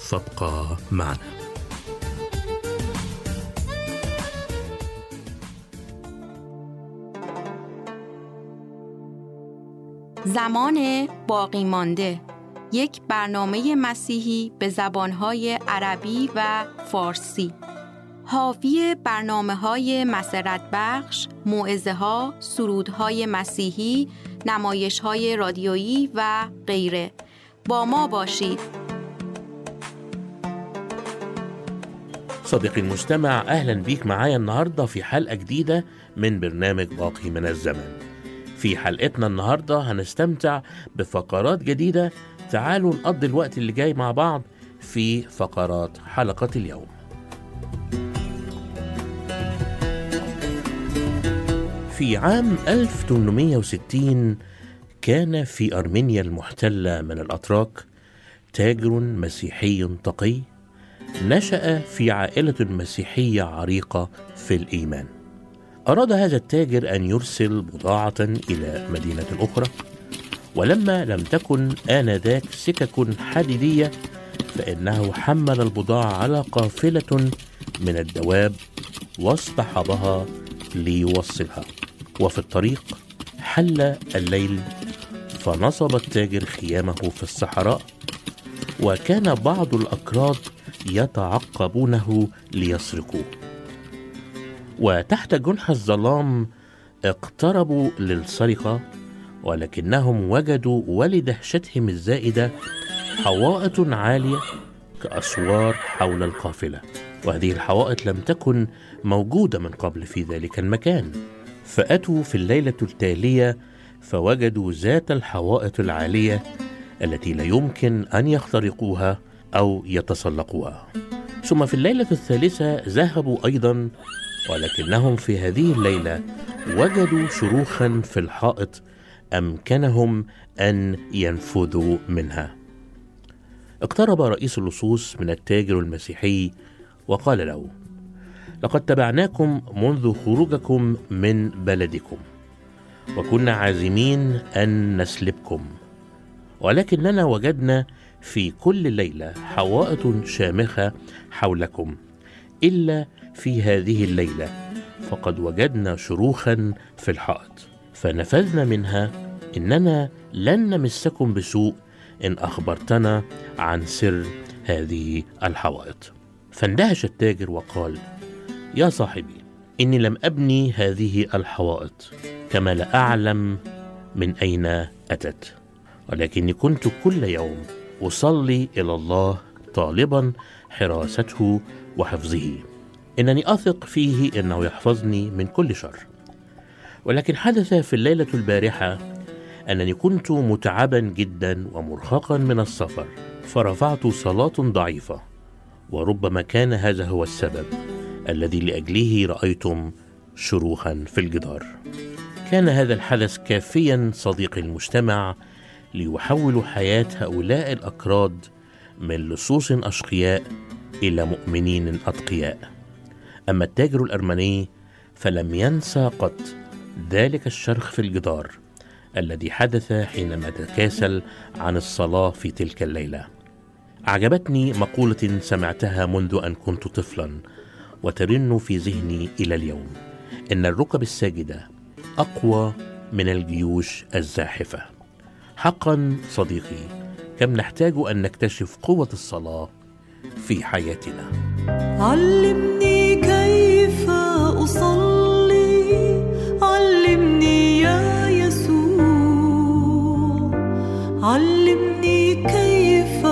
فابقى معنا. زمان باقی مانده، یک برنامه مسیحی به زبانهای عربی و فارسی. حاوی برنامه‌های مسرت بخش، موعظه‌ها، سرودهای مسیحی، نمایش‌های رادیویی و غیره. با ما باشید. صديقي المستمع، أهلا بيك معايا النهاردة في حلقة جديدة من برنامج باقي من الزمن. في حلقتنا النهاردة هنستمتع بفقرات جديدة. تعالوا نقضي الوقت اللي جاي مع بعض في فقرات حلقة اليوم. في عام 1860 كان في أرمينيا المحتلة من الأتراك تاجر مسيحي تقي، نشأ في عائلة مسيحية عريقة في الإيمان. أراد هذا التاجر أن يرسل بضاعة إلى مدينة أخرى، ولما لم تكن آنذاك سكك حديدية فإنه حمل البضاعة على قافلة من الدواب واصطحبها ليوصلها. وفي الطريق حل الليل، فنصب التاجر خيامه في الصحراء، وكان بعض الأكراد يتعقبونه ليسرقوه. وتحت جنح الظلام اقتربوا للسرقة، ولكنهم وجدوا ولدهشتهم الزائدة حوائط عالية كأسوار حول القافلة، وهذه الحوائط لم تكن موجودة من قبل في ذلك المكان. فأتوا في الليلة التالية فوجدوا ذات الحوائط العالية التي لا يمكن أن يخترقوها أو يتسلقوها. ثم في الليلة الثالثة ذهبوا أيضا، ولكنهم في هذه الليلة وجدوا شروخا في الحائط أمكنهم أن ينفذوا منها. اقترب رئيس اللصوص من التاجر المسيحي وقال له: لقد تبعناكم منذ خروجكم من بلدكم، وكنا عازمين أن نسلبكم، ولكننا وجدنا في كل ليلة حوائط شامخة حولكم، إلا في هذه الليلة فقد وجدنا شروخا في الحائط، فنفذنا منها. إننا لن نمسكم بسوء إن أخبرتنا عن سر هذه الحوائط. فاندهش التاجر وقال: يا صاحبي، إني لم أبني هذه الحوائط، كما لا أعلم من أين أتت، ولكني كنت كل يوم أصلي إلى الله طالبا حراسته وحفظه، إنني أثق فيه إنه يحفظني من كل شر. ولكن حدث في الليلة البارحة أنني كنت متعبا جدا ومرهقا من السفر، فرفعت صلاة ضعيفة، وربما كان هذا هو السبب الذي لأجله رأيتم شروخا في الجدار. كان هذا الحدث كافيا صديقي المجتمع ليحول حياة هؤلاء الأكراد من لصوص أشقياء إلى مؤمنين أتقياء. أما التاجر الأرمني فلم ينسى قط ذلك الشرخ في الجدار الذي حدث حينما تكاسل عن الصلاة في تلك الليلة. أعجبتني مقولة سمعتها منذ أن كنت طفلا وترن في ذهني إلى اليوم: إن الركب الساجدة أقوى من الجيوش الزاحفة. حقا صديقي، كم نحتاج أن نكتشف قوة الصلاة في حياتنا. علمني كيف أصلي، علمني يا يسوع، علمني كيف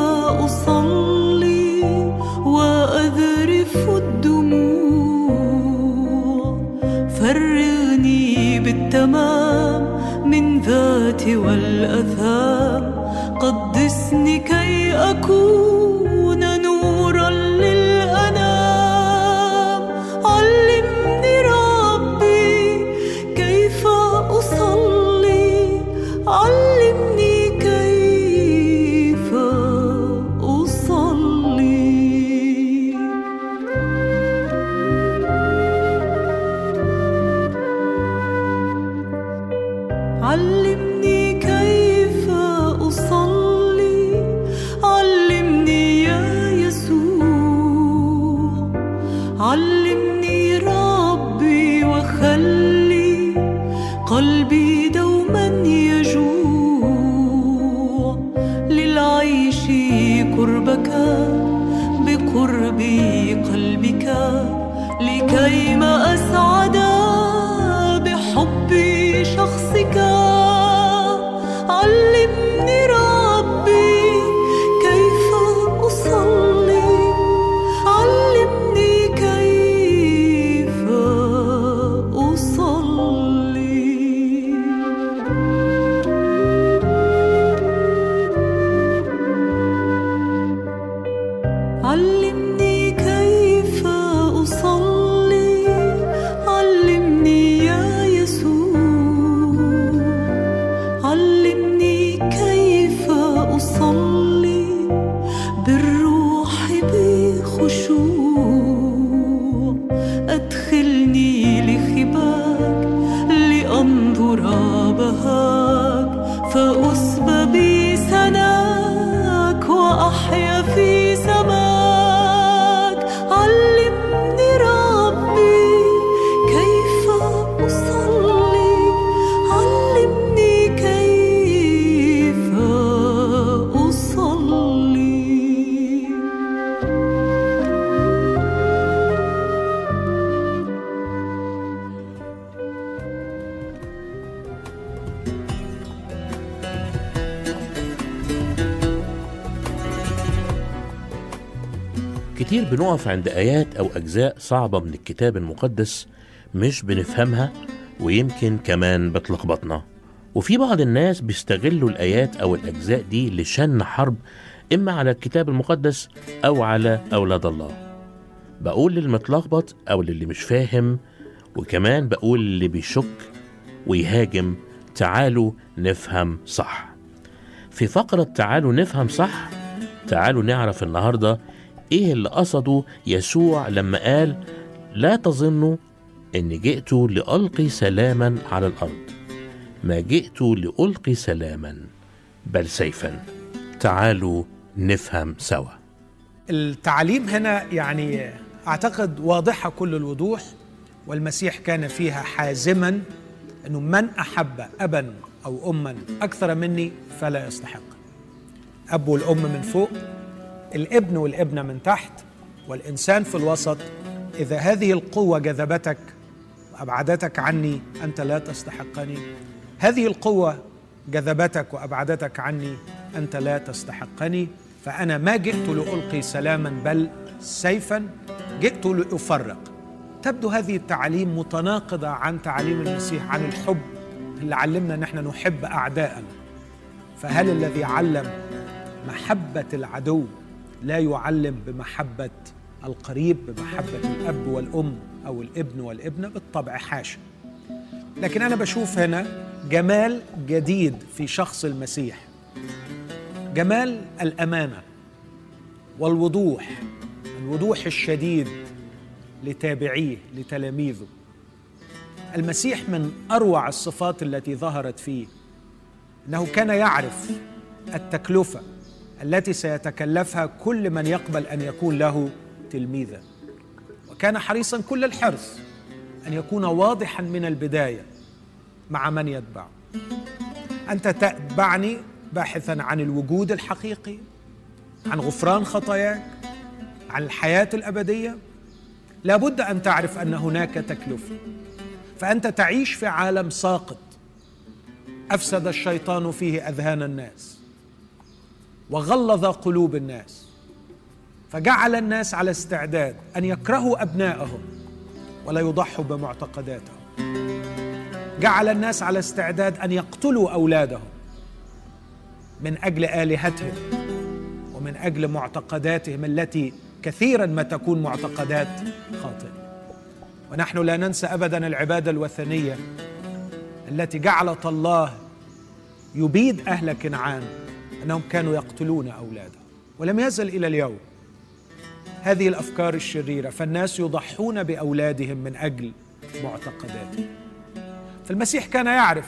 أصلي وأذرف الدموع، فرغني بالتمام من ذاتي والأثام، قدسني كي أكون نورا للأنام. علمني ربي كيف أصلي، علمني كيف أصلي. علمني كيف أصلي، علمني ربي وخلي قلبي دوما يجوع، للعيش قربك بقرب قلبك، لكي ما أسعد بحب شخصك. علمني ربي كيف أصلي، كتير بنقف عند آيات أو أجزاء صعبة من الكتاب المقدس مش بنفهمها، ويمكن كمان بتلخبطنا. وفي بعض الناس بيستغلوا الآيات أو الأجزاء دي لشن حرب إما على الكتاب المقدس أو على أولاد الله. بقول للمتلخبط أو للي مش فاهم، وكمان بقول للي بيشك ويهاجم: تعالوا نفهم صح. في فقرة تعالوا نفهم صح، تعالوا نعرف النهاردة إيه اللي قصده يسوع لما قال: لا تظنوا إن جئت لألقي سلاما على الأرض، ما جئت لألقي سلاما بل سيفا. تعالوا نفهم سوا. التعليم هنا يعني أعتقد واضحة كل الوضوح، والمسيح كان فيها حازما، أنه من أحب أبا أو أما أكثر مني فلا يستحق. أب والأم من فوق، الابن والابنة من تحت، والإنسان في الوسط. إذا هذه القوة جذبتك وأبعدتك عني أنت لا تستحقني، هذه القوة جذبتك وأبعدتك عني أنت لا تستحقني، فأنا ما جئت لألقي سلاما بل سيفا، جئت لأفرق. تبدو هذه التعاليم متناقضة عن تعاليم المسيح عن الحب، اللي علمنا أن احنا نحب أعداءنا. فهل الذي علم محبة العدو لا يعلم بمحبة القريب، بمحبة الأب والأم أو الابن والابنة؟ بالطبع حاشا. لكن أنا بشوف هنا جمال جديد في شخص المسيح، جمال الأمانة والوضوح، الوضوح الشديد لتابعيه لتلاميذه. المسيح من أروع الصفات التي ظهرت فيه أنه كان يعرف التكلفة التي سيتكلفها كل من يقبل أن يكون له تلميذا، وكان حريصا كل الحرص أن يكون واضحا من البداية مع من يتبع. أنت تتبعني باحثا عن الوجود الحقيقي، عن غفران خطاياك، عن الحياة الأبدية. لابد أن تعرف أن هناك تكلفة، فأنت تعيش في عالم ساقط أفسد الشيطان فيه أذهان الناس وغلظ قلوب الناس، فجعل الناس على استعداد أن يكرهوا أبنائهم ولا يضحوا بمعتقداتهم، جعل الناس على استعداد أن يقتلوا أولادهم من أجل آلهتهم ومن أجل معتقداتهم التي كثيرا ما تكون معتقدات خاطئة. ونحن لا ننسى أبدا العبادة الوثنية التي جعلت الله يبيد أهل كنعان أنهم كانوا يقتلون أولادهم، ولم يزل إلى اليوم هذه الأفكار الشريرة، فالناس يضحون بأولادهم من أجل معتقداتهم. فالمسيح كان يعرف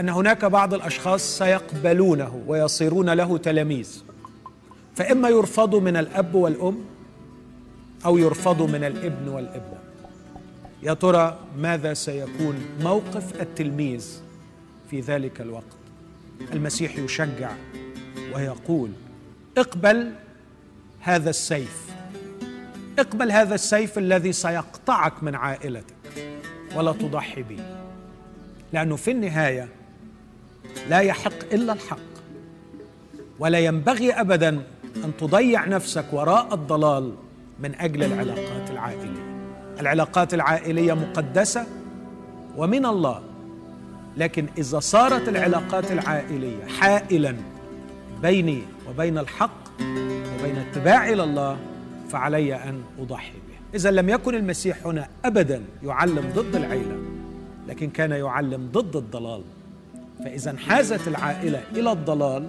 أن هناك بعض الأشخاص سيقبلونه ويصيرون له تلاميذ، فإما يرفضوا من الأب والأم أو يرفضوا من الابن والابنة. يا ترى ماذا سيكون موقف التلميذ في ذلك الوقت؟ المسيح يشجع ويقول اقبل هذا السيف، اقبل هذا السيف الذي سيقطعك من عائلتك ولا تضحي به، لأنه في النهاية لا يحق إلا الحق، ولا ينبغي أبدا أن تضيع نفسك وراء الضلال من أجل العلاقات العائلية. العلاقات العائلية مقدسة ومن الله، لكن إذا صارت العلاقات العائلية حائلا بيني وبين الحق وبين اتباعي لله فعلي أن أضحي به. إذا لم يكن المسيح هنا أبدا يعلم ضد العيلة، لكن كان يعلم ضد الضلال. فإذا انحازت العائلة إلى الضلال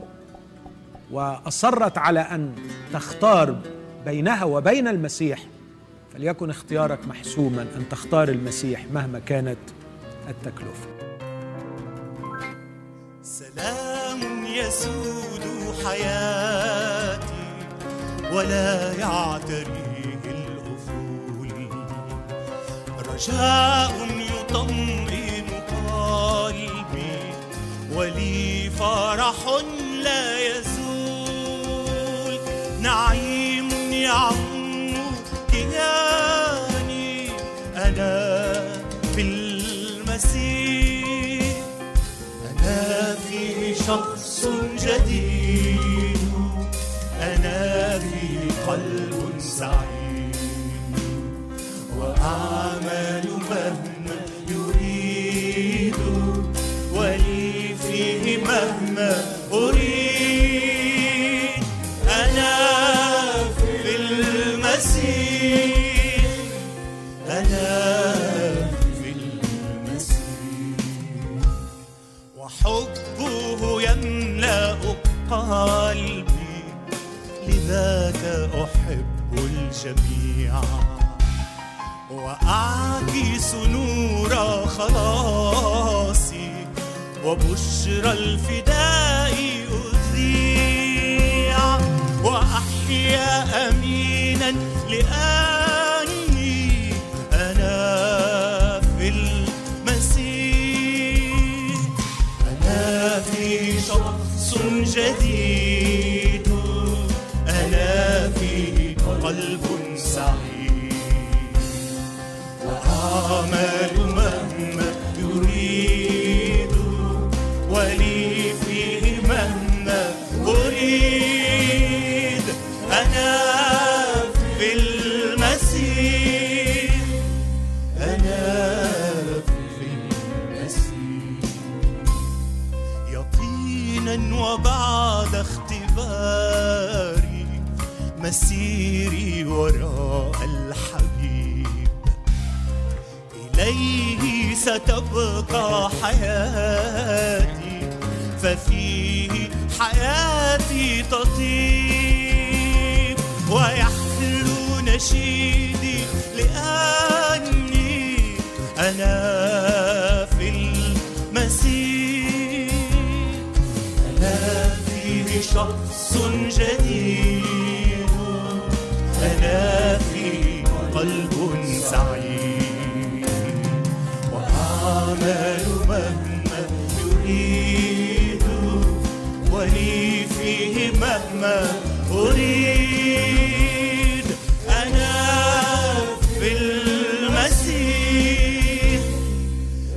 وأصرت على أن تختار بينها وبين المسيح، فليكن اختيارك محسوما أن تختار المسيح مهما كانت التكلفة. سلام يسود حياتي ولا يعتريه الأفول، رجاء يطمئن قلبي ولي فرح لا يزول، نعيم يعم كياني أنا في المسيح، أنا فيه شخص جديد، أنا فيه قلب سعيد وأعمل مهما يريد ولي فيه مهما أريد، أنا في المسيح، أنا في المسيح، وحبه يملأ قلبي لذاك أحب الجميع، وأعكس نور خلاصي وبشرى الفداء أذيع، وأحيا أمينا لأني أنا في المسيح، أنا في شخص جديد، أنا في قلب سعيد، أعمل مهما يريد ولي فيه مهما أريد، أنا في المسيح، أنا في المسيح، يقينا وبعد اختباري مسيري وراء الحبيب لديه ستبقى حياتي، ففيه حياتي تطيب ويحلو نشيدي، لأني أنا في المسيح، أنا فيه شخص جديد، أنا فيه قلب سعيد وأعمل مهما يريد، ولي فيه مهما أريد، أنا في المسيح،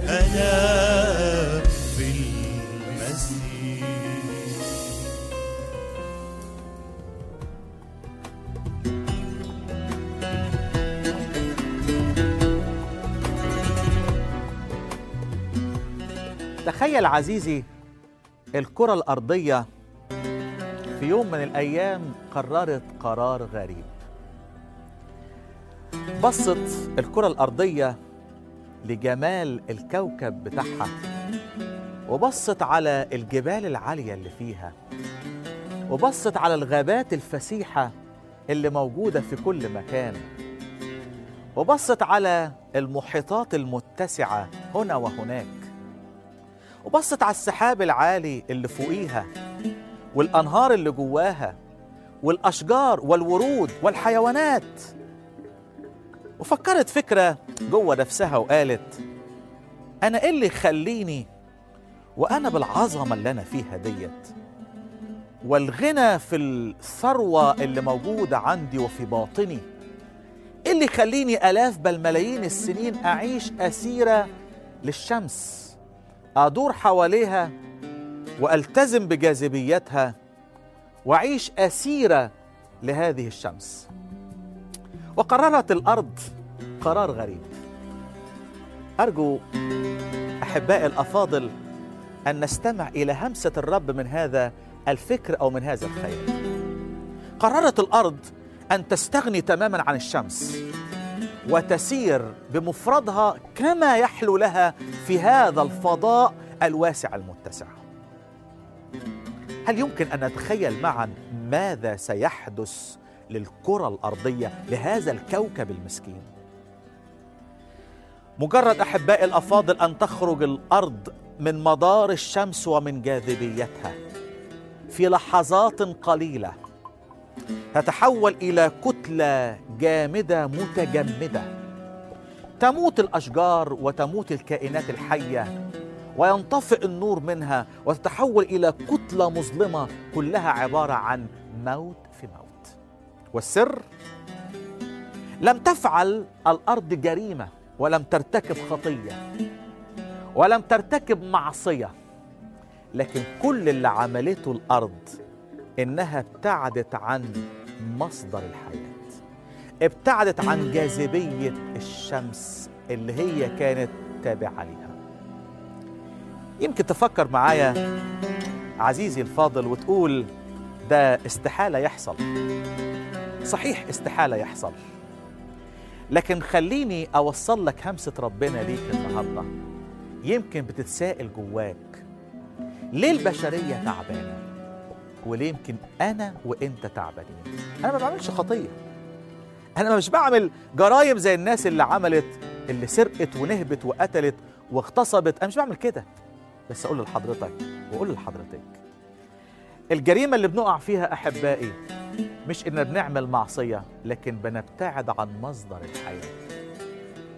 أنا في المسيح. تخيل عزيزي، الكرة الأرضية في يوم من الأيام قررت قرار غريب. بصت الكرة الأرضية لجمال الكوكب بتاعها، وبصت على الجبال العالية اللي فيها، وبصت على الغابات الفسيحة اللي موجودة في كل مكان، وبصت على المحيطات المتسعة هنا وهناك، وبصت على السحاب العالي اللي فوقيها، والأنهار اللي جواها، والأشجار والورود والحيوانات، وفكرت فكرة جوه نفسها وقالت: أنا إيه اللي يخليني وأنا بالعظمة اللي أنا فيها ديت، والغنى في الثروة اللي موجودة عندي وفي باطني، إيه اللي يخليني آلاف بل ملايين السنين أعيش أسيرة للشمس، أدور حواليها وألتزم بجاذبيتها وأعيش أسيرة لهذه الشمس؟ وقررت الأرض قرار غريب. أرجو أحبائي الأفاضل أن نستمع إلى همسة الرب من هذا الفكر أو من هذا الخيال. قررت الأرض أن تستغني تماما عن الشمس وتسير بمفردها كما يحلو لها في هذا الفضاء الواسع المتسع. هل يمكن أن نتخيل معا ماذا سيحدث للكرة الأرضية، لهذا الكوكب المسكين؟ مجرد أحبائي الأفاضل أن تخرج الأرض من مدار الشمس ومن جاذبيتها في لحظات قليلة تتحول إلى كتلة جامدة متجمدة، تموت الأشجار وتموت الكائنات الحية وينطفئ النور منها، وتتحول إلى كتلة مظلمة كلها عبارة عن موت في موت. والسر، لم تفعل الأرض جريمة، ولم ترتكب خطية، ولم ترتكب معصية، لكن كل اللي عملته الأرض إنها ابتعدت عن مصدر الحياة، ابتعدت عن جاذبية الشمس اللي هي كانت تابعة لها. يمكن تفكر معايا عزيزي الفاضل وتقول: ده استحالة يحصل. صحيح استحالة يحصل، لكن خليني أوصل لك همسة ربنا ليك النهاردة. يمكن بتتساءل جواك: ليه البشرية تعبانة؟ وليه يمكن أنا وإنت تعبانين؟ أنا ما بعملش خطية، أنا مش بعمل جرائم زي الناس اللي عملت، اللي سرقت ونهبت وقتلت واغتصبت، أنا مش بعمل كده. بس أقول لحضرتك وأقول لحضرتك، الجريمة اللي بنقع فيها أحبائي مش إننا بنعمل معصية، لكن بنبتعد عن مصدر الحياة.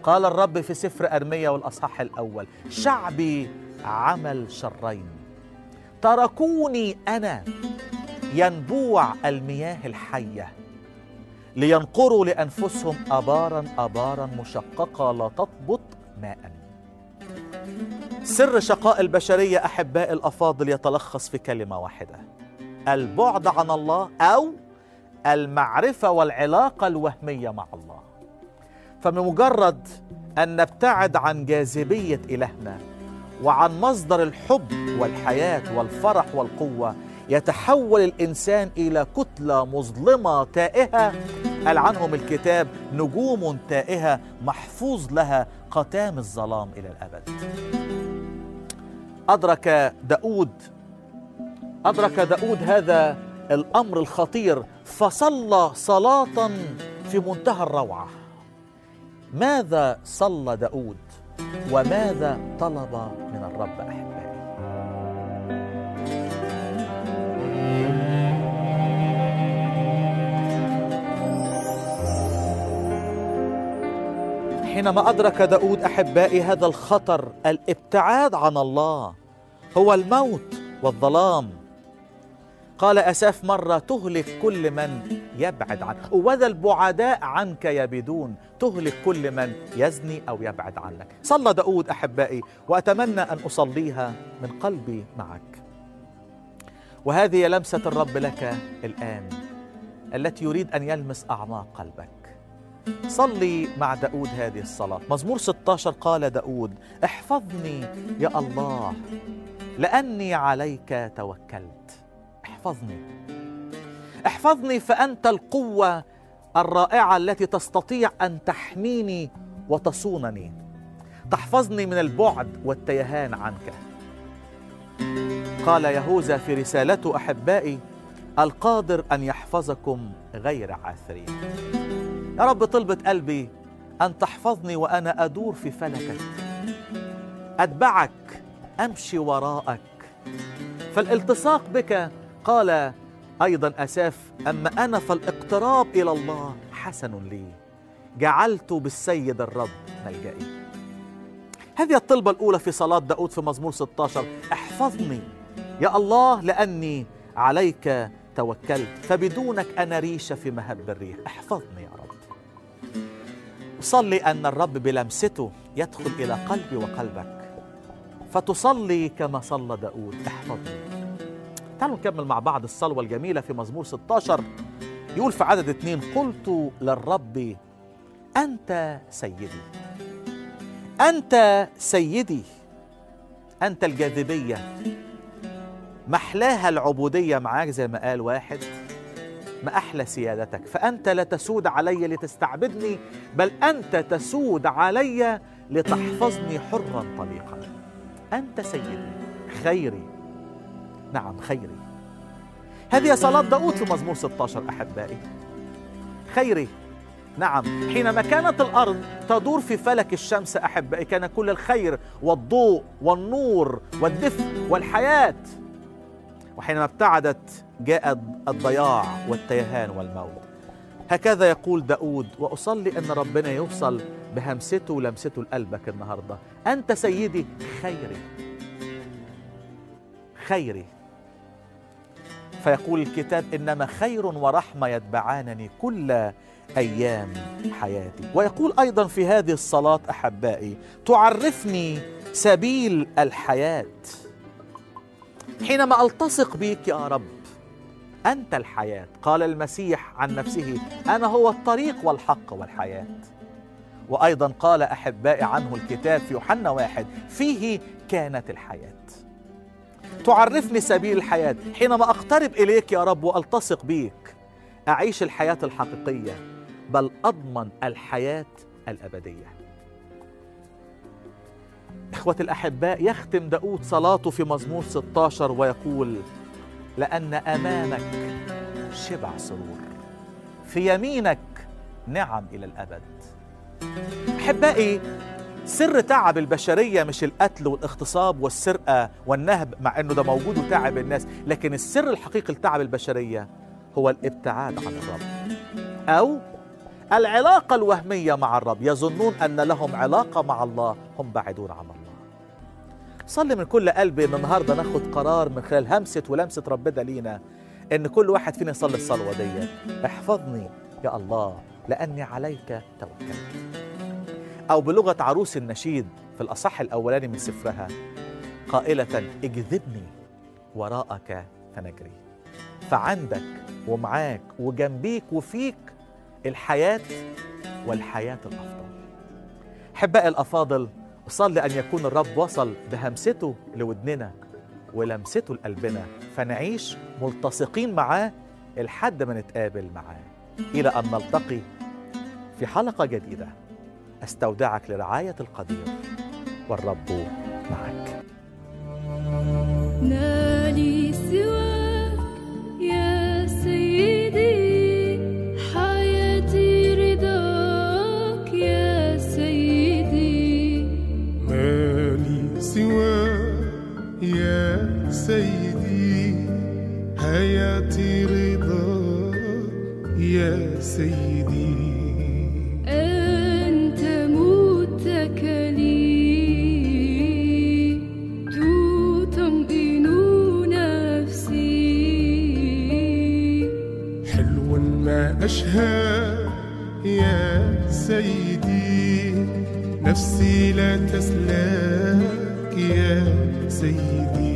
قال الرب في سفر أرميا والأصحاح الأول: شعبي عمل شرين، تركوني أنا ينبوع المياه الحية، لينقروا لأنفسهم أبارا أبارا مشققة لا تضبط ماء. سر شقاء البشرية أحباء الأفاضل يتلخص في كلمة واحدة: البعد عن الله، أو المعرفة والعلاقة الوهمية مع الله. فبمجرد أن نبتعد عن جاذبية إلهنا وعن مصدر الحب والحياة والفرح والقوة، يتحول الإنسان إلى كتلة مظلمة تائهة قال عنهم الكتاب نجوم تائهة محفوظ لها قتام الظلام إلى الأبد. أدرك داود هذا الأمر الخطير فصلى صلاة في منتهى الروعة. ماذا صلى داود وماذا طلب من الرب أحبائي؟ حينما أدرك داود أحبائي هذا الخطر، الابتعاد عن الله هو الموت والظلام. قال أساف مرة: تهلك كل من يبعد عنك، وذا البعداء عنك يبدون، تهلك كل من يزني أو يبعد عنك. صلى داود أحبائي، وأتمنى أن أصليها من قلبي معك، وهذه لمسة الرب لك الآن التي يريد أن يلمس أعماق قلبك. صلي مع داود هذه الصلاة. مزمور 16 قال داود: احفظني يا الله لأني عليك توكلت. احفظني فأنت القوة الرائعة التي تستطيع أن تحميني وتصونني، تحفظني من البعد والتيهان عنك. قال يهوذا في رسالته أحبائي: القادر أن يحفظكم غير عاثرين. يا رب طلبة قلبي أن تحفظني وأنا أدور في فلكك، أتبعك، أمشي وراءك، فالالتصاق بك. قال أيضا أساف: أما أنا فالاقتراب إلى الله حسن لي، جعلت بالسيد الرب ملجئي. هذه الطلبة الأولى في صلاة داود في مزمور 16: احفظني يا الله لأني عليك توكلت، فبدونك أنا ريشة في مهب الريح. احفظني يا رب. أصلي أن الرب بلمسته يدخل إلى قلبي وقلبك، فتصلي كما صلى داود: احفظني. تعالوا نكمل مع بعض الصلوة الجميلة في مزمور 16، يقول في عدد 2: قلت للرب أنت سيدي، أنت سيدي، أنت الجاذبية، محلاها العبودية معاك، زي ما قال واحد: ما أحلى سيادتك، فأنت لا تسود علي لتستعبدني، بل أنت تسود علي لتحفظني حرا طليقا. أنت سيدي خيري، نعم خيري. هذه صلاة داود في مزمور 16 أحبائي. خيري، نعم. حينما كانت الأرض تدور في فلك الشمس أحبائي، كان كل الخير والضوء والنور والدفء والحياة، وحينما ابتعدت جاء الضياع والتيهان والموت. هكذا يقول داود، وأصلي أن ربنا يوصل بهمسته ولمسته لقلبك النهاردة. أنت سيدي خيري، خيري. فيقول الكتاب: إنما خير ورحمة يتبعانني كل أيام حياتي. ويقول أيضا في هذه الصلاة أحبائي: تعرفني سبيل الحياة. حينما ألتصق بك يا رب أنت الحياة. قال المسيح عن نفسه: أنا هو الطريق والحق والحياة. وأيضا قال أحبائي عنه الكتاب في يوحنا 1: فيه كانت الحياة. تعرفني سبيل الحياة. حينما أقترب إليك يا رب وألتصق بك، أعيش الحياة الحقيقية، بل أضمن الحياة الأبدية. إخوتي الأحباء، يختم داود صلاته في مزمور 16 ويقول: لأن أمامك شبع سرور، في يمينك نعم إلى الأبد. أحبائي، سر تعب البشرية مش القتل والاغتصاب والسرقة والنهب، مع أنه ده موجود وتعب الناس، لكن السر الحقيقي لتعب البشرية هو الابتعاد عن الرب، أو العلاقة الوهمية مع الرب. يظنون أن لهم علاقة مع الله، هم بعيدون عن الله. صلي من كل قلبي أن النهاردة ناخد قرار من خلال همسة ولمسة ربنا لينا، أن كل واحد فينا يصلي الصلوة دي: احفظني يا الله لأني عليك توكلت. أو بلغة عروس النشيد في الأصح الأولاني من سفرها، قائلة: اجذبني وراءك فنجري. فعندك ومعاك وجنبيك وفيك الحياة والحياة الأفضل. أحبائي الأفاضل، أصلي أن يكون الرب وصل بهمسته لودننا ولمسته لقلبنا، فنعيش ملتصقين معاه لحد ما نتقابل معاه. إلى أن نلتقي في حلقة جديدة، أستودعك لرعاية القدير والرب معك. ما لي سواك يا سيدي، حياتي رضاك يا سيدي. ما لي سواك يا سيدي، حياتي رضاك يا سيدي. أنت موتك لي تطمئن نفسي، حلو ما أشهى يا سيدي، نفسي لا تسلاك يا سيدي.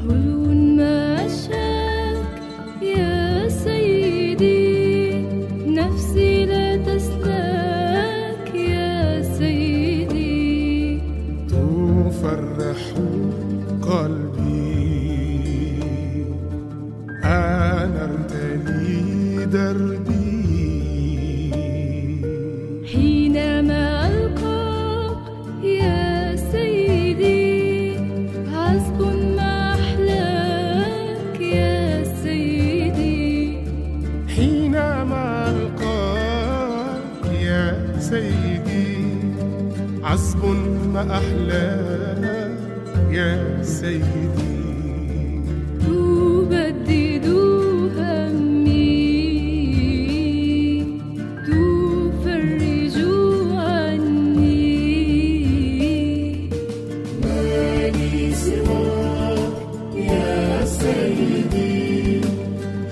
حلو ما أشهاك يا سيدي، نفسي لا تسلاك يا سيدي. تفرح قلبي أنرت لي دربي، حينما ألقاك يا سيدي، عذب ما أحلاك يا سيدي. حينما ألقاك يا سيدي، عذب ما أحلاك يا سيدي. تبدد همي، تفرج عني. ما لي سواك يا سيدي،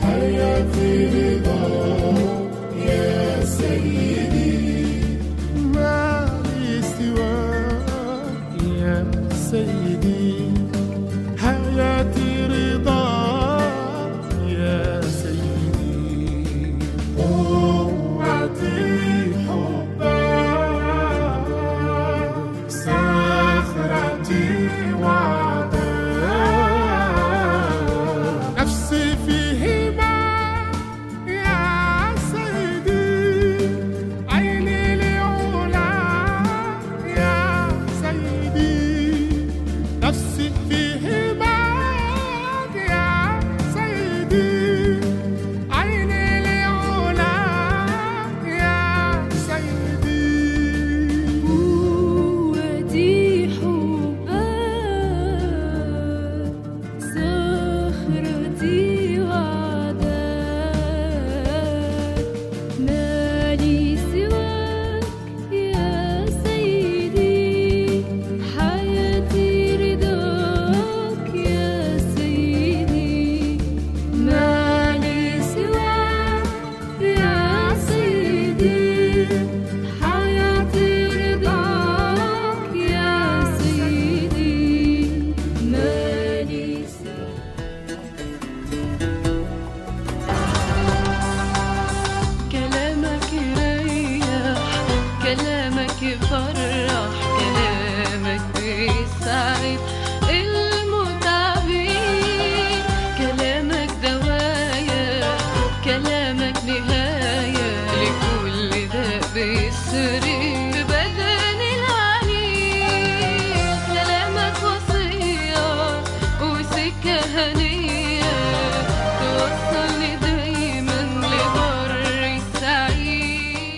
حياتي رضاك يا سيدي. ما لي سواك يا سيدي، حياتي رضاك يا سيدي. قوتي حبك، صخرتي وعدك، نفسي فيهما يا سيدي، عيني لعلاك يا سيدي، نفسي فيهما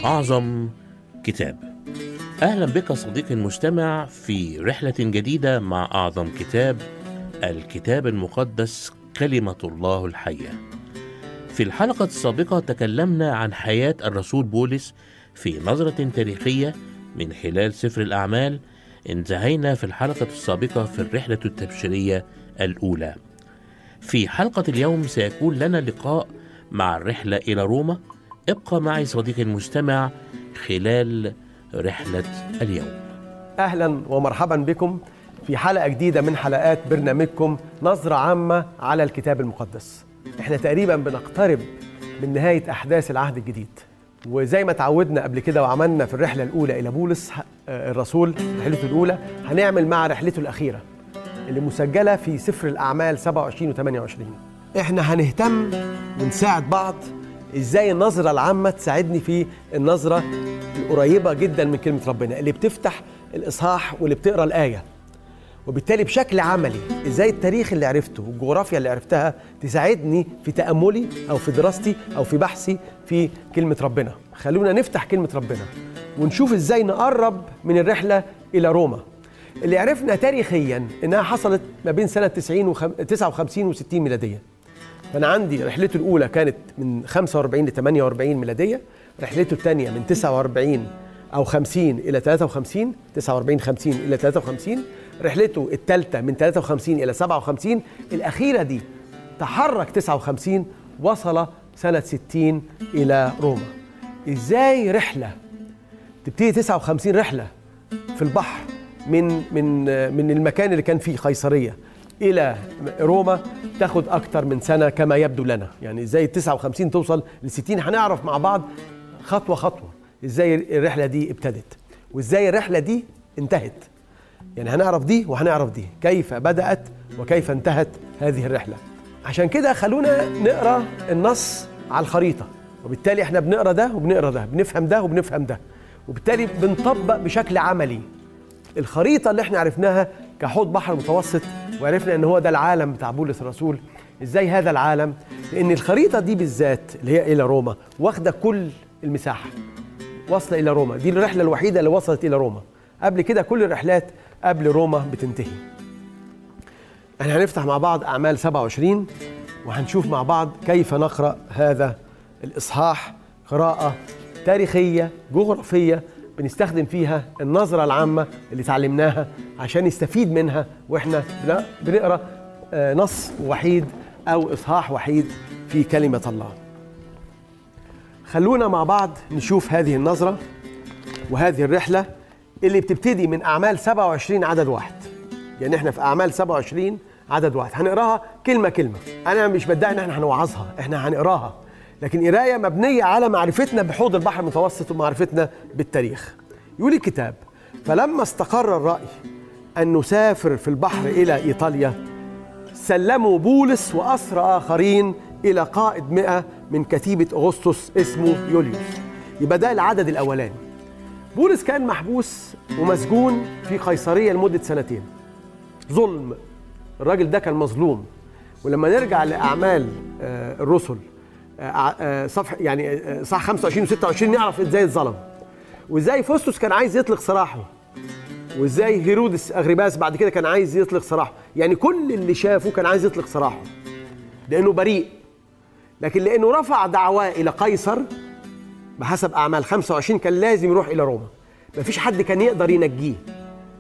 أعظم كتاب. أهلا بك صديقي المجتمع في رحلة جديدة مع أعظم كتاب، الكتاب المقدس كلمة الله الحية. في الحلقة السابقة تكلمنا عن حياة الرسول بولس في نظرة تاريخية من خلال سفر الأعمال. انتهينا في الحلقة السابقة في الرحلة التبشيرية الأولى. في حلقة اليوم سيكون لنا لقاء مع الرحلة إلى روما. ابقى معي صديقي المجتمع خلال رحلة اليوم. أهلا ومرحبا بكم في حلقة جديدة من حلقات برنامجكم نظرة عامة على الكتاب المقدس. احنا تقريبا بنقترب من نهاية أحداث العهد الجديد، وزي ما تعودنا قبل كده وعملنا في الرحلة الأولى إلى بولس الرسول رحلته الأولى، هنعمل مع رحلته الأخيرة اللي مسجلة في سفر الأعمال 27 و 28. احنا هنهتم ونساعد بعض ازاي النظرة العامة تساعدني في النظرة القريبة جدا من كلمة ربنا اللي بتفتح الإصحاح واللي بتقرأ الآية، وبالتالي بشكل عملي ازاي التاريخ اللي عرفته والجغرافيا اللي عرفتها تساعدني في تأملي أو في دراستي أو في بحثي في كلمة ربنا. خلونا نفتح كلمة ربنا ونشوف ازاي نقرب من الرحلة إلى روما اللي عرفنا تاريخيا إنها حصلت ما بين سنة 59 و60 ميلادية. فأنا عندي رحلته الأولى كانت من 45 ل 48 ميلادية، رحلته الثانية من 49 أو 50 إلى 53، 49 50 إلى 53، رحلته الثالثة من 53 إلى 57، الأخيرة دي تحرك 59 وصل سنة 60 إلى روما. إزاي رحلة تبتدي 59 رحلة في البحر من المكان اللي كان فيه قيصرية إلى روما تاخد أكتر من سنة كما يبدو لنا، يعني إزاي 59 توصل ل 60؟ هنعرف مع بعض خطوة خطوة إزاي الرحلة دي ابتدت وإزاي الرحلة دي انتهت، يعني هنعرف دي وهنعرف دي كيف بدأت وكيف انتهت هذه الرحلة. عشان كده خلونا نقرأ النص على الخريطة، وبالتالي احنا بنقرأ ده وبنقرأ ده، بنفهم ده وبنفهم ده، وبالتالي بنطبق بشكل عملي الخريطة اللي احنا عرفناها كحوض بحر متوسط، وعرفنا ان هو ده العالم بتاع بولس الرسول. ازاي هذا العالم؟ لان الخريطة دي بالذات اللي هي الى روما واخدة كل المساحة واصلة الى روما، دي الرحلة الوحيدة اللي وصلت الى روما، قبل كده كل الرحلات قبل روما بتنتهي. احنا هنفتح مع بعض اعمال 27 وهنشوف مع بعض كيف نقرأ هذا الاصحاح قراءة تاريخية جغرافية بنستخدم فيها النظرة العامة اللي تعلمناها عشان نستفيد منها واحنا بنقرأ نص وحيد أو إصحاح وحيد في كلمة الله. خلونا مع بعض نشوف هذه النظرة وهذه الرحلة اللي بتبتدي من أعمال 27 عدد 1. يعني احنا في أعمال 27 عدد 1 هنقراها كلمة كلمة. أنا مش بدعي إن احنا هنوعظها، احنا هنقراها، لكن قراية مبنية على معرفتنا بحوض البحر المتوسط ومعرفتنا بالتاريخ. يقول الكتاب: فلما استقر الرأي أن نسافر في البحر إلى إيطاليا، سلموا بولس وأسرى آخرين إلى قائد 100 من كتيبة أغسطس اسمه يوليوس. يبقى ده العدد الأولاني. بولس كان محبوس ومسجون في قيصرية لمدة 2 سنين. ظلم، الراجل ده كان مظلوم. ولما نرجع لأعمال الرسل صح 25 و26 نعرف ازاي اتظلم، وازاي فوستوس كان عايز يطلق سراحه، وازاي هيرودس اغريباس بعد كده كان عايز يطلق سراحه. يعني كل اللي شافه كان عايز يطلق سراحه لانه بريء، لكن لانه رفع دعواه الى قيصر بحسب اعمال 25 كان لازم يروح الى روما، مفيش حد كان يقدر ينجيه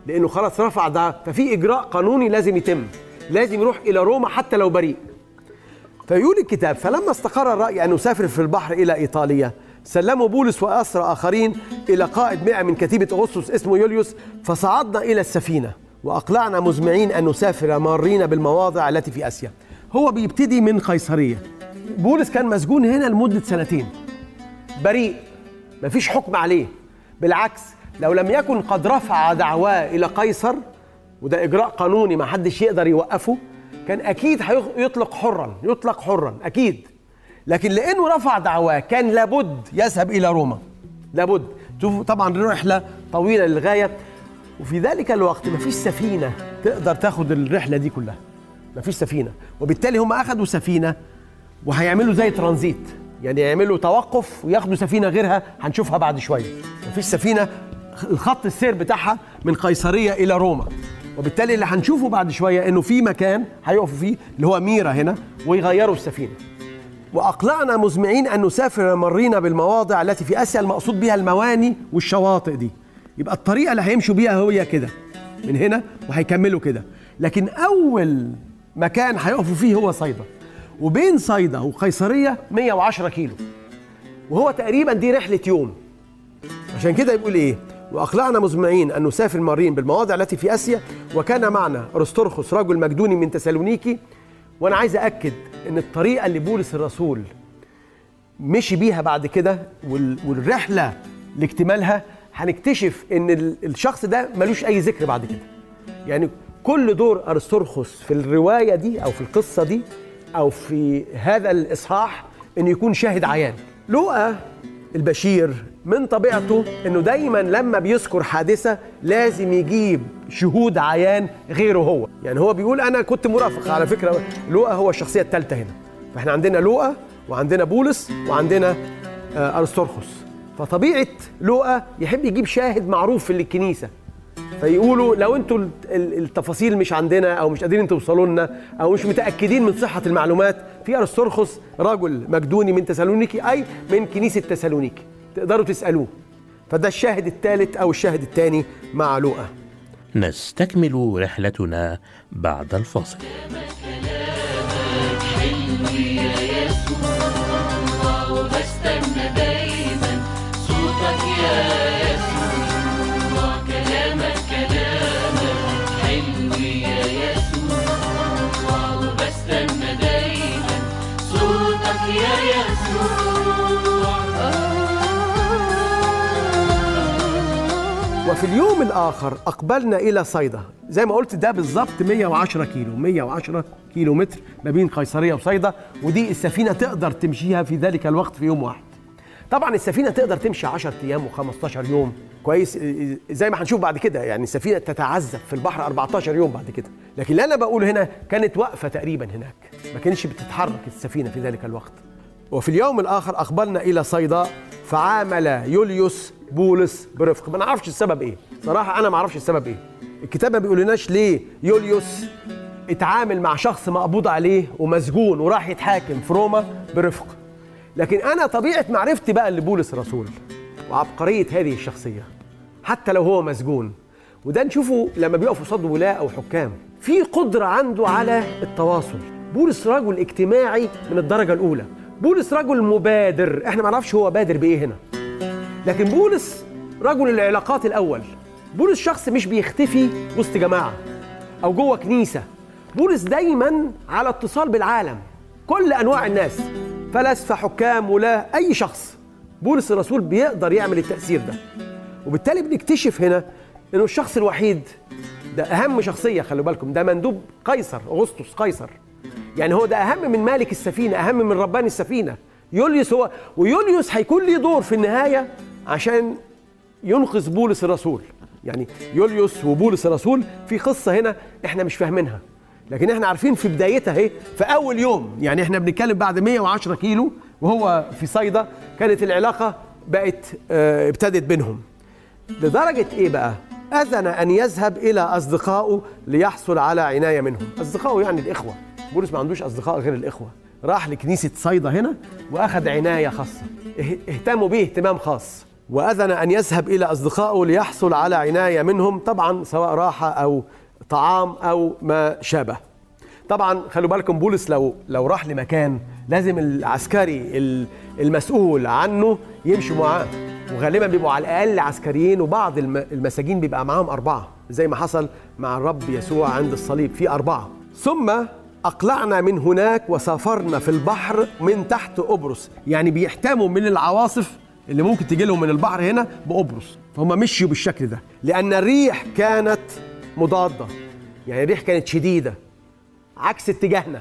لانه خلاص رفع دعواه، ففي اجراء قانوني لازم يتم، لازم يروح الى روما حتى لو بريء. فيقول الكتاب: فلما استقر الرأي أن نسافر في البحر إلى إيطاليا، سلموا بولس وأسرى آخرين إلى قائد 100 من كتيبة أغسطس اسمه يوليوس، فصعدنا إلى السفينة وأقلعنا مزمعين أن نسافر مارين بالمواضع التي في آسيا. هو بيبتدي من قيصرية. بولس كان مسجون هنا لمدة 2 سنين، بريء، مفيش حكم عليه، بالعكس لو لم يكن قد رفع دعواه إلى قيصر، وده إجراء قانوني ما حدش يقدر يوقفه، كان أكيد هيطلق حرا، يطلق حرا أكيد، لكن لأنه رفع دعواه كان لابد يذهب إلى روما، لابد. طبعا رحلة طويلة للغاية، وفي ذلك الوقت مفيش سفينة تقدر تاخد الرحلة دي كلها، مفيش سفينة، وبالتالي هم أخدوا سفينة وهيعملوا زي ترانزيت، يعني يعملوا توقف وياخدوا سفينة غيرها هنشوفها بعد شوية. مفيش سفينة الخط السير بتاعها من قيصرية إلى روما، وبالتالي اللي هنشوفه بعد شوية إنه في مكان هيقفوا فيه اللي هو ميرا هنا ويغيروا السفينة. وأقلعنا مزمعين أن نسافر مرينا بالمواضع التي في آسيا، المقصود بها المواني والشواطئ دي. يبقى الطريقة اللي هيمشوا بيها هي كده من هنا وهيكملوا كده، لكن أول مكان هيقفوا فيه هو صيدا، وبين صيدا وقيصرية 110 كيلو، وهو تقريبا دي رحلة يوم. عشان كده يقول إيه: وأقلعنا مزمعين أن نسافر مارين بالمواضع التي في آسيا، وكان معنا أرسطرخس رجل مقدوني من تسالونيكي. وأنا عايز أأكد إن الطريقة اللي بولس الرسول مشي بيها بعد كده والرحلة لاكتمالها هنكتشف إن الشخص ده ملوش أي ذكر بعد كده، يعني كل دور أرسطرخس في الرواية دي أو في القصة دي أو في هذا الإصحاح إنه يكون شاهد عيان. لؤى البشير من طبيعته إنه دايماً لما بيذكر حادثة لازم يجيب شهود عيان غيره هو، يعني هو بيقول أنا كنت مرافق. على فكرة لؤى هو الشخصية الثالثة هنا، فإحنا عندنا لؤى وعندنا بولس وعندنا أرسطرخس. فطبيعة لؤى يحب يجيب شاهد معروف في الكنيسة، فيقولوا لو انتوا التفاصيل مش عندنا او مش قادرين توصلوا لنا او مش متاكدين من صحه المعلومات، في ارسطرخس رجل مقدوني من تسالونيكي، اي من كنيسه تسالونيكي، تقدروا تسالوه. فده الشاهد الثالث او الشاهد الثاني مع لؤى. نستكمل رحلتنا بعد الفاصل. وفي اليوم الآخر أقبلنا إلى صيدا، زي ما قلت ده بالظبط 110 كيلومتر ما بين قيصرية وصيدا، ودي السفينة تقدر تمشيها في ذلك الوقت في يوم واحد. طبعا السفينة تقدر تمشي 10 أيام و15 يوم، كويس، زي ما هنشوف بعد كده، يعني السفينة تتعذب في البحر 14 يوم بعد كده. لكن اللي أنا بقوله هنا كانت واقفة تقريبا هناك، ما كانتش بتتحرك السفينة في ذلك الوقت. وفي اليوم الآخر أقبلنا إلى صيدا، فعامل يوليوس بولس برفق. ما نعرفش السبب إيه صراحة، أنا ما أعرفش السبب إيه، الكتاب ما بيقولناش ليه يوليوس اتعامل مع شخص مقبوض عليه ومسجون وراح يتحاكم في روما برفق. لكن أنا طبيعة معرفتي بقى اللي بولس رسول وعبقرية هذه الشخصية حتى لو هو مسجون، وده نشوفه لما بيقفوا قصاد ولاة أو حكام، في قدرة عنده على التواصل. بولس رجل اجتماعي من الدرجة الأولى، بولس رجل مبادر، احنا ما نعرفش هو بادر بايه هنا، لكن بولس رجل العلاقات الاول. بولس شخص مش بيختفي وسط جماعه او جوه كنيسه، بولس دايما على اتصال بالعالم، كل انواع الناس، فلاسفه، حكام، ولا اي شخص، بولس الرسول بيقدر يعمل التاثير ده. وبالتالي بنكتشف هنا انه الشخص الوحيد ده اهم شخصيه، خلوا بالكم ده مندوب قيصر اغسطس قيصر، يعني هو ده أهم من مالك السفينة، أهم من ربان السفينة. يوليوس هو، ويوليوس هيكون ليه دور في النهاية عشان ينقذ بولس الرسول. يعني يوليوس وبولس الرسول في قصة هنا احنا مش فاهمينها، لكن احنا عارفين في بدايتها اهي، في أول يوم، يعني احنا بنتكلم بعد 110 كيلو وهو في صيدا، كانت العلاقة بقت ابتدت بينهم لدرجة ايه بقى؟ أذن أن يذهب إلى أصدقائه ليحصل على عناية منهم. أصدقائه يعني الإخوة، بولس ما عندوش أصدقاء غير الإخوة. راح لكنيسة صيدا هنا وأخذ عناية خاصة، اهتموا به اهتمام خاص. وأذن أن يذهب إلى أصدقائه ليحصل على عناية منهم، طبعا سواء راحة أو طعام أو ما شابه. طبعا خلوا بالكم بولس لو راح لمكان لازم العسكري المسؤول عنه يمشي معاه، وغالبا بيبقوا على الأقل عسكريين، وبعض المساجين بيبقى معاهم 4 زي ما حصل مع الرب يسوع عند الصليب، في 4. ثم أقلعنا من هناك وسافرنا في البحر من تحت قبرص، يعني بيحتموا من العواصف اللي ممكن تجي لهم من البحر هنا بقبرص، فهم مشيوا بالشكل ده لأن الريح كانت مضادة، يعني الريح كانت شديدة عكس اتجاهنا،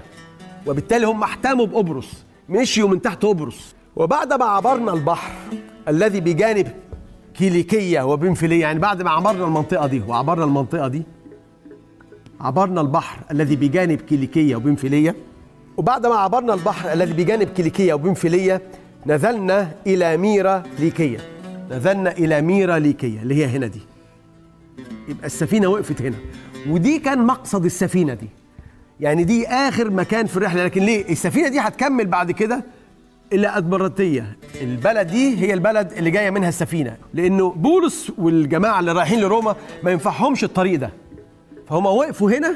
وبالتالي هم احتموا بقبرص، مشيوا من تحت قبرص. وبعد ما عبرنا البحر الذي بجانب كيليكية وبنفلية، يعني بعد ما عبرنا المنطقة دي عبرنا البحر الذي بجانب كيليكية وبنفلية، نزلنا إلى ميرا ليكية، اللي هي هنا دي، يبقى السفينة وقفت هنا، ودي كان مقصد السفينة دي، يعني دي آخر مكان في الرحلة. لكن ليه؟ السفينة دي هتكمل بعد كده إلى أدمرتية، البلد دي هي البلد اللي جاية منها السفينة، لأنه بولس والجماعة اللي رايحين لروما ما ينفعهمش الطريق ده، فهم وقفوا هنا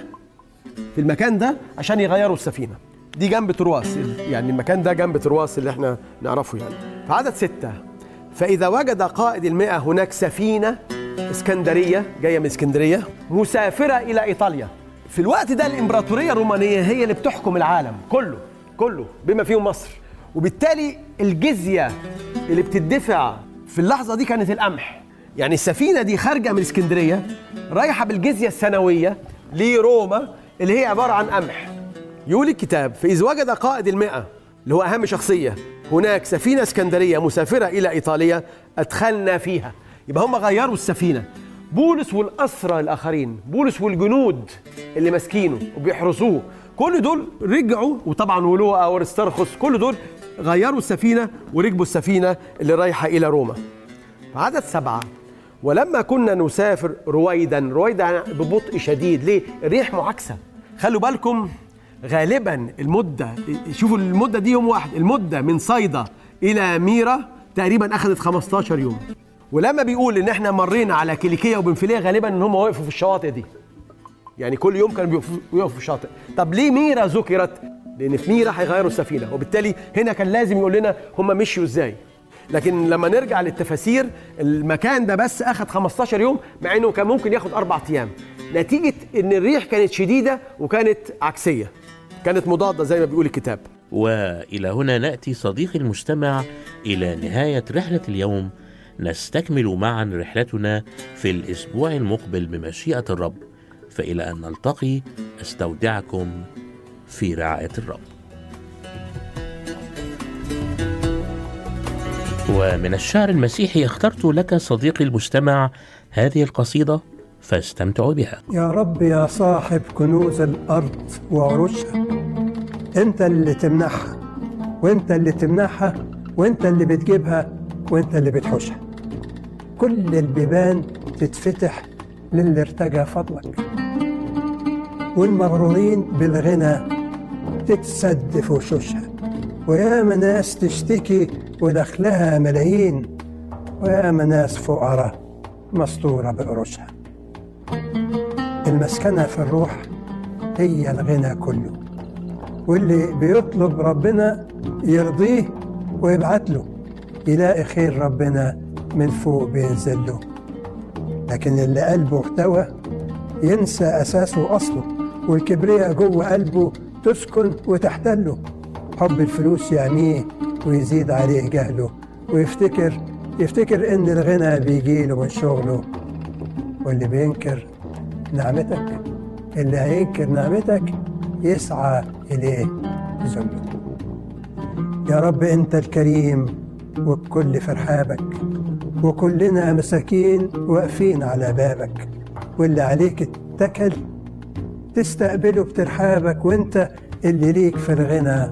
في المكان ده عشان يغيروا السفينة. دي جنب ترواس، يعني المكان ده جنب ترواس اللي احنا نعرفه يعني. في عدد 6، فإذا وجد قائد 100 هناك سفينة اسكندرية جاية من اسكندرية مسافرة إلى إيطاليا. في الوقت ده الإمبراطورية الرومانية هي اللي بتحكم العالم كله بما فيه مصر، وبالتالي الجزية اللي بتدفع في اللحظة دي كانت القمح، يعني السفينة دي خارجة من اسكندرية رايحة بالجزية السنوية لروما اللي هي عبارة عن قمح. يقول الكتاب فإذا وجد قائد 100 اللي هو أهم شخصية، هناك سفينة اسكندرية مسافرة إلى إيطاليا أدخلنا فيها. يبقى هم غيروا السفينة. بولس والأسرى الآخرين، بولس والجنود اللي ماسكينه وبيحرسوه، كل دول رجعوا، وطبعا ولوقا وارسترخس كل دول غيروا السفينة وركبوا السفينة اللي رايحة إلى روما. عدد 7، ولما كنا نسافر رويدا، رويدا ببطء شديد، ليه؟ الريح معاكسة. خلوا بالكم غالبا المدة، شوفوا المدة دي يوم واحد، المدة من صيدا إلى ميرا تقريبا أخذت 15 يوم. ولما بيقول إن إحنا مرينا على كيليكية وبنفلية غالبا إن هم وقفوا في الشواطئ دي، يعني كل يوم كانوا بيقفوا في الشاطئ. طب ليه ميرا ذكرت؟ لأن في ميرا هيغيروا السفينة، وبالتالي هنا كان لازم يقول لنا هم مشيوا إزاي. لكن لما نرجع للتفاسير المكان ده بس أخد 15 يوم، مع إنه كان ممكن ياخد 4 أيام، نتيجة إن الريح كانت شديدة وكانت عكسية، كانت مضادة زي ما بيقول الكتاب. وإلى هنا نأتي صديقي المستمع إلى نهاية رحلة اليوم، نستكمل معا رحلتنا في الأسبوع المقبل بمشيئة الرب، فإلى أن نلتقي أستودعكم في رعاية الرب. ومن الشعر المسيحي اخترت لك صديقي المستمع هذه القصيدة، فاستمتعوا بها. يا رب يا صاحب كنوز الأرض وعروشها، أنت اللي تمنحها وأنت اللي تمنحها وأنت اللي بتجيبها وأنت اللي بتحوشها. كل البيبان تتفتح للي ارتجى فضلك، والمغرورين بالغنى تتسد في وشوشها. وياما ناس تشتكي ودخلها ملايين، وياما ناس فقراء مستورة بقروشها. المسكنة في الروح هي الغنى كله، واللي بيطلب ربنا يرضيه ويبعت له يلاقي خير ربنا من فوق بينزل له. لكن اللي قلبه احتوى ينسى أساسه وأصله، والكبرياء جوه قلبه تسكن وتحتله. حب الفلوس يعميه ويزيد عليه جهله، ويفتكر إن الغنى بيجيله من شغله. واللي بينكر نعمتك، اللي هينكر نعمتك يسعى إليه ذله. يا رب أنت الكريم وبكل فرحابك، وكلنا مساكين واقفين على بابك، واللي عليك اتكل تستقبله بترحابك، وانت اللي ليك في الغنى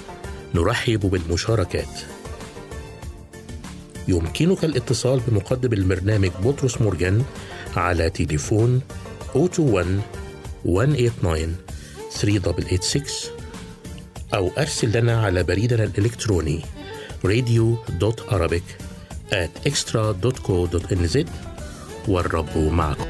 نرحب بالمشاركات. يمكنك الاتصال بمقدم البرنامج بطرس مورجان على تليفون 021-189-3886، أو أرسل لنا على بريدنا الإلكتروني radio.arabic@extra.co.nz. والرب معكم.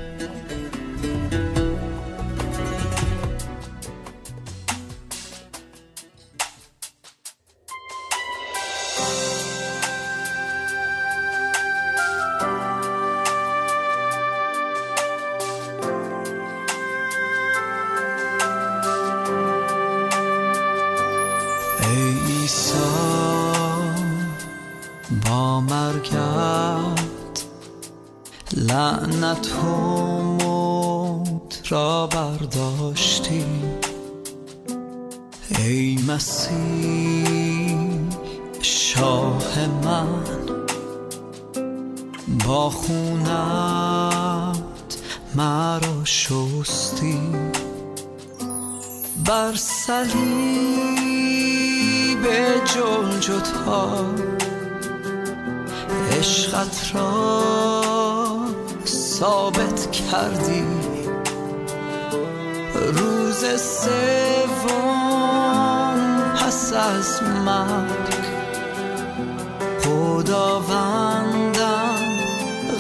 عشقت را ثابت کردی، روز سوم پس از مرگ خداوندم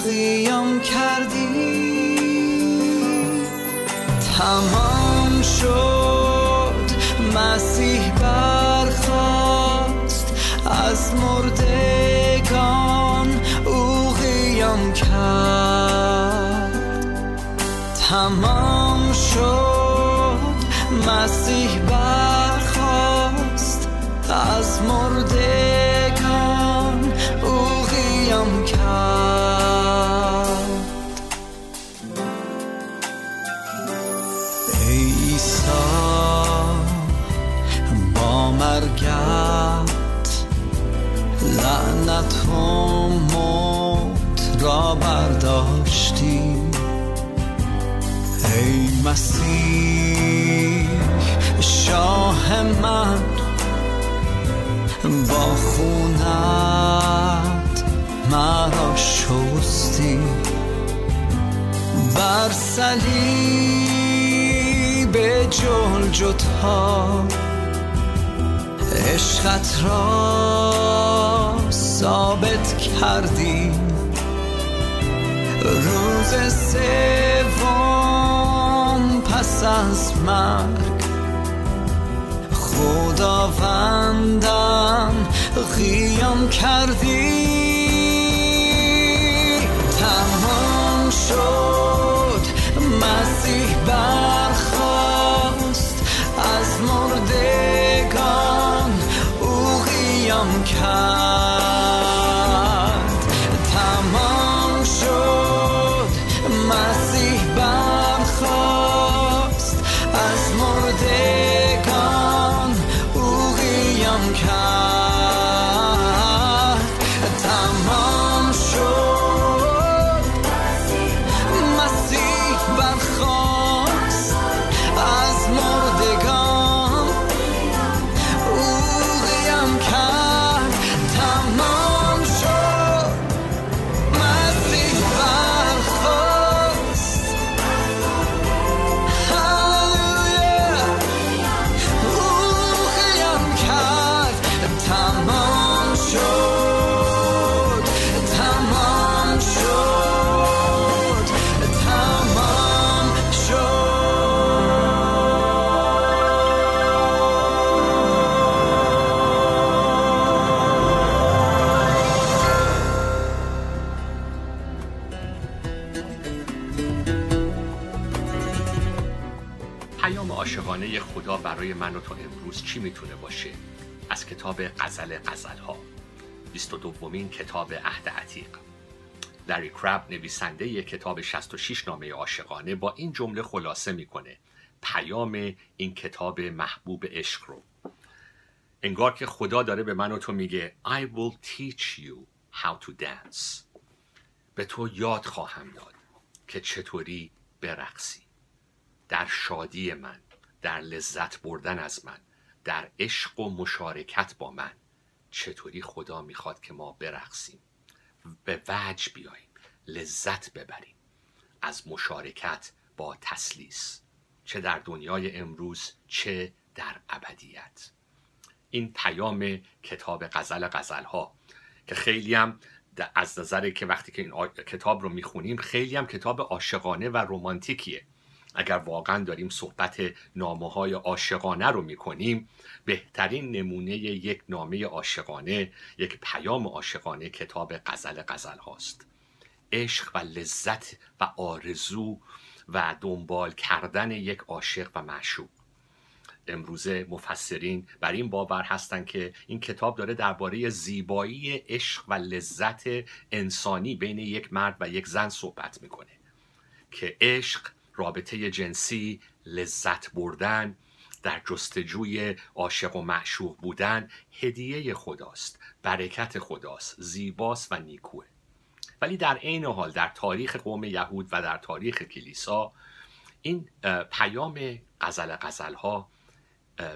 قیام کردی. تمام شد، مسیح برخاست، از مردگان او قیام کرد. تمام شد، مسیح برخاست، از مردگان او قیام کرد. ای عیسی با مرگت لعنت و موت را برداشتی، ای مسیح شاه من با خونت مرا شستی، بر صلیب جلجتا عشقت را ثابت کردی، روز سوم پس از مرگ خداوندم قیام کردی. تمام شد، مسیح برخاست، از مردگان کرد. تمام شد، مسیح برخاست، از مردگان او قیام کرد. تمام شد، مسیح برخاست، از مردگان او قیام کرد. برای من و تو امروز چی میتونه باشه؟ از کتاب غزل‌ها 22مین کتاب عهد عتیق. لری کرب نویسنده یک کتاب 66 نامه عاشقانه با این جمله خلاصه میکنه پیام این کتاب محبوب عشق رو. انگار که خدا داره به من و تو میگه I will teach you how to dance. به تو یاد خواهم داد که چطوری برقصی، در شادی من، در لذت بردن از من، در عشق و مشارکت با من. چطوری خدا میخواد که ما برقصیم، به وجد بیاییم، لذت ببریم از مشارکت با تسلیس، چه در دنیای امروز چه در ابدیت. این پیام کتاب غزل‌ها که خیلی هم از نظره که وقتی که این کتاب رو میخونیم خیلی هم کتاب عاشقانه و رمانتیکیه. اگر واقعا داریم صحبت نامه‌های عاشقانه رو می‌کنیم، بهترین نمونه یک نامه عاشقانه، یک پیام عاشقانه، کتاب غزل‌هاست. عشق و لذت و آرزو و دنبال کردن یک عاشق و معشوق. امروزه مفسرین بر این باور هستند که این کتاب داره درباره زیبایی عشق و لذت انسانی بین یک مرد و یک زن صحبت می‌کنه که عشق، رابطه جنسی، لذت بردن، در جستجوی عاشق و معشوق بودن، هدیه خداست، برکت خداست، زیباست و نیکوه. ولی در عین حال در تاریخ قوم یهود و در تاریخ کلیسا این پیام غزل‌ها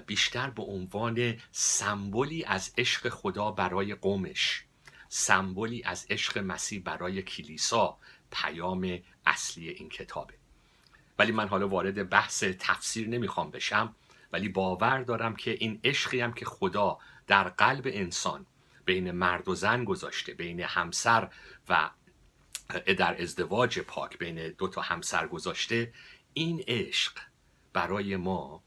بیشتر به عنوان سمبولی از عشق خدا برای قومش، سمبولی از عشق مسیح برای کلیسا پیام اصلی این کتابه. ولی من حالا وارد بحث تفسیر نمیخوام بشم، ولی باور دارم که این عشقی هم که خدا در قلب انسان بین مرد و زن گذاشته، بین همسر و در ازدواج پاک بین دو تا همسر گذاشته، این عشق برای ما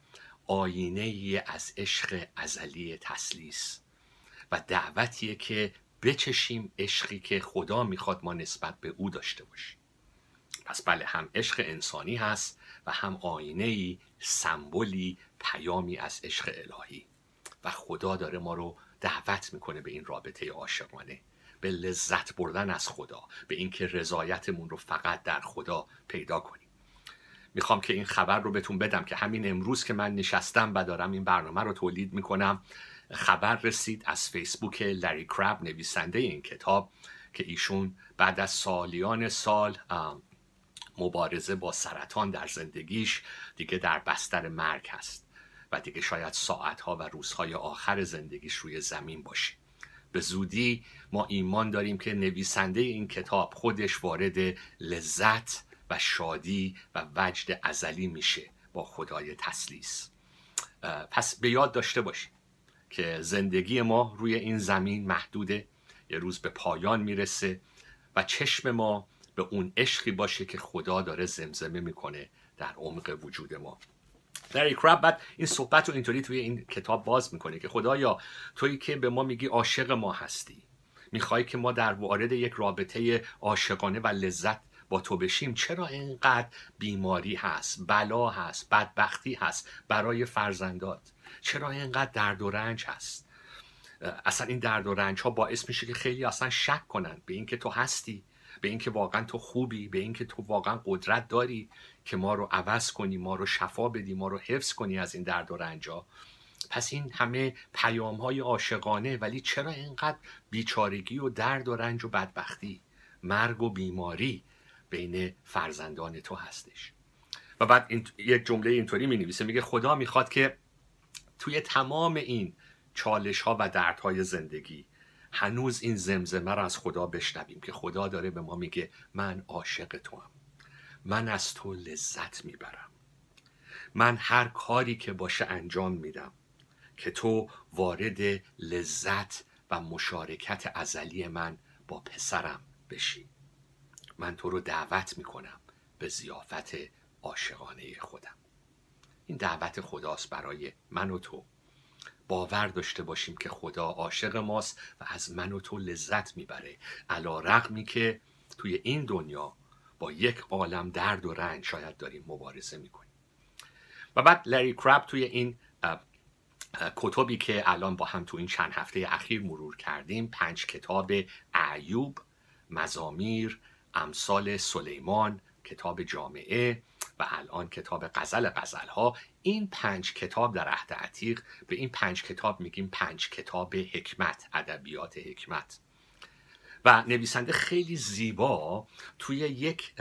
آینه ای از عشق ازلی تسلیس و دعوتیه که بچشیم عشقی که خدا میخواد ما نسبت به او داشته باشیم. پس بله، هم عشق انسانی هست و هم آینه‌ای، سمبولی، پیامی از عشق الهی، و خدا داره ما رو دعوت میکنه به این رابطه عاشقانه، به لذت بردن از خدا، به اینکه رضایتمون رو فقط در خدا پیدا کنیم. میخوام که این خبر رو بهتون بدم که همین امروز که من نشستم و دارم این برنامه رو تولید میکنم، خبر رسید از فیسبوک لری کراب، نویسنده این کتاب، که ایشون بعد از سالیان سال مبارزه با سرطان در زندگیش دیگه در بستر مرگ هست و دیگه شاید ساعتها و روزهای آخر زندگیش روی زمین باشه. به زودی ما ایمان داریم که نویسنده این کتاب خودش وارد لذت و شادی و وجد ازلی میشه با خدای تسلیس. پس به یاد داشته باشیم که زندگی ما روی این زمین محدوده، یه روز به پایان میرسه و چشم ما به اون عشقی باشه که خدا داره زمزمه میکنه در عمق وجود ما. لری کراب بعد این صحبت رو اینطوری توی این کتاب باز میکنه که خدایا، تویی که به ما میگی عاشق ما هستی، میخوای که ما در وارد یک رابطه عاشقانه و لذت با تو بشیم، چرا اینقدر بیماری هست، بلا هست، بدبختی هست برای فرزندات؟ چرا اینقدر درد و رنج هست؟ اصلا این درد و رنج ها باعث میشه که خیلی اصلا شک کنن به اینکه تو هستی، به اینکه واقعا تو خوبی، به اینکه تو واقعا قدرت داری که ما رو عوض کنی، ما رو شفا بدی، ما رو حفظ کنی از این درد و رنج ها. پس این همه پیام های عاشقانه، ولی چرا اینقدر بیچارگی و درد و رنج و بدبختی، مرگ و بیماری بین فرزندان تو هستش؟ و بعد یک جمله اینطوری می‌نویسه، میگه خدا میخواد که توی تمام این چالش ها و درد های زندگی هنوز این زمزمه رو از خدا بشنویم که خدا داره به ما میگه من عاشق توام، من از تو لذت میبرم، من هر کاری که باشه انجام میدم که تو وارد لذت و مشارکت ازلی من با پسرم بشی. من تو رو دعوت میکنم به ضیافت عاشقانه خودم. این دعوت خداست برای من و تو. باور داشته باشیم که خدا عاشق ماست و از من و تو لذت میبره، علی رغمی که توی این دنیا با یک عالم درد و رنج شاید داریم مبارزه میکنیم. و بعد لری کراب توی این کتابی که الان با هم تو این چند هفته اخیر مرور کردیم، 5 کتاب ایوب، مزامیر، امثال سلیمان، کتاب جامعه و الان کتاب غزل‌ها، این 5 کتاب در عهد عتیق، به این 5 کتاب میگیم 5 کتاب حکمت، ادبیات حکمت. و نویسنده خیلی زیبا توی یک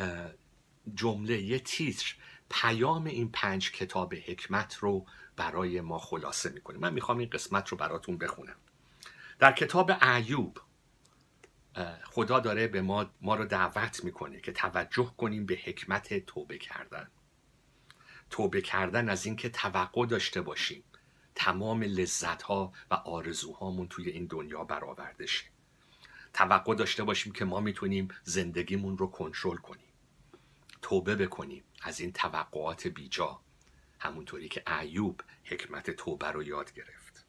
جمله، یک تیتر، پیام این 5 کتاب حکمت رو برای ما خلاصه میکنه. من میخوام این قسمت رو براتون بخونم. در کتاب ایوب خدا داره به ما رو دعوت میکنه که توجه کنیم به حکمت توبه کردن. توبه کردن از اینکه توقع داشته باشیم تمام لذت‌ها و آرزوهامون توی این دنیا برآورده شه. توقع داشته باشیم که ما میتونیم زندگیمون رو کنترل کنیم. توبه بکنیم از این توقعات بیجا، همونطوری که ایوب حکمت توبه رو یاد گرفت.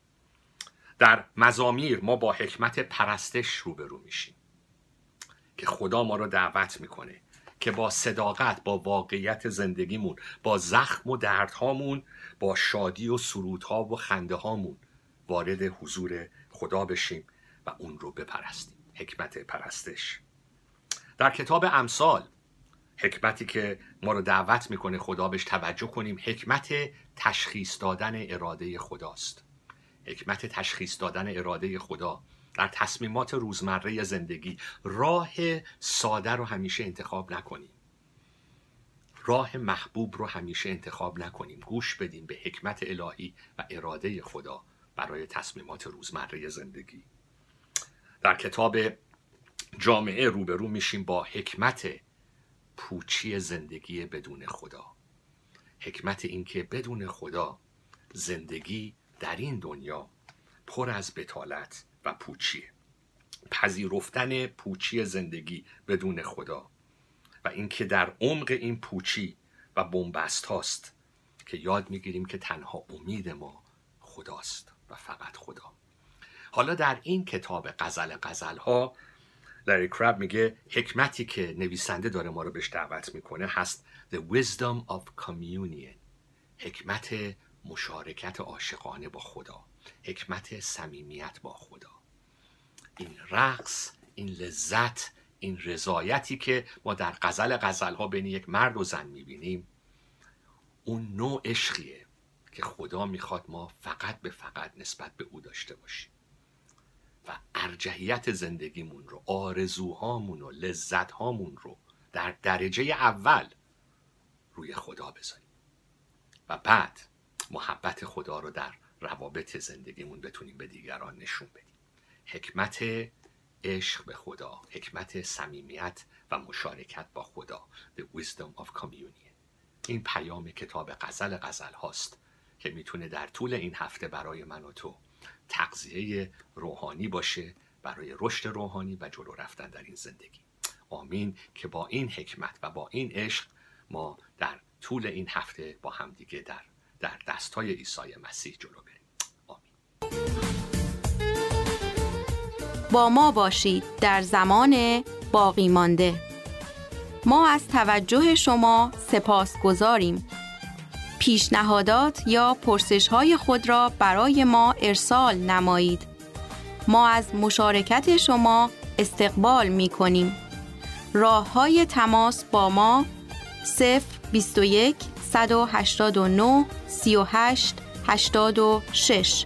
در مزامیر ما با حکمت پرستش روبرو میشیم که خدا ما رو دعوت میکنه که با صداقت، با واقعیت زندگیمون، با زخم و دردهامون، با شادی و سرودها و خندههامون وارد حضور خدا بشیم و اون رو بپرستیم. حکمت پرستش. در کتاب امثال حکمتی که ما رو دعوت میکنه خدا بهش توجه کنیم، حکمت تشخیص دادن اراده خداست. حکمت تشخیص دادن اراده خدا در تصمیمات روزمره زندگی. راه ساده رو همیشه انتخاب نکنیم، راه محبوب رو همیشه انتخاب نکنیم، گوش بدیم به حکمت الهی و اراده خدا برای تصمیمات روزمره زندگی. در کتاب جامعه روبرو میشیم با حکمت پوچی زندگی بدون خدا، حکمت این که بدون خدا زندگی در این دنیا پر از بتالت و پوچیه، پذیرفتن پوچی زندگی بدون خدا و اینکه در عمق این پوچی و بنبست هاست که یاد میگیریم که تنها امید ما خداست و فقط خدا. حالا در این کتاب غزل‌ها لری کراب میگه حکمتی که نویسنده داره ما رو بهش دعوت میکنه هست The Wisdom of Communion، حکمت مشارکت عاشقانه با خدا، حکمت صمیمیت با خدا، این رقص، این لذت، این رضایتی که ما در غزل‌ها بین یک مرد و زن میبینیم اون نوع عشقیه که خدا میخواد ما فقط به فقط نسبت به او داشته باشیم و ارجحیت زندگیمون رو، آرزوهامون رو، لذتهامون رو در درجه اول روی خدا بذاریم و بعد محبت خدا رو در روابط زندگیمون بتونیم به دیگران نشون بدیم. حکمت عشق به خدا، حکمت صمیمیت و مشارکت با خدا، The Wisdom of Communion. این پیام کتاب غزل هاست که میتونه در طول این هفته برای من و تو تغذیه روحانی باشه، برای رشد روحانی و جلو رفتن در این زندگی. آمین که با این حکمت و با این عشق ما در طول این هفته با همدیگه در دستای عیسی مسیح جلو بریم. آمین. با ما باشید در زمان باقی مانده. ما از توجه شما سپاسگزاریم. پیشنهادات یا پرسش‌های خود را برای ما ارسال نمایید. ما از مشارکت شما استقبال می‌کنیم. راه‌های تماس با ما 021 189 38 86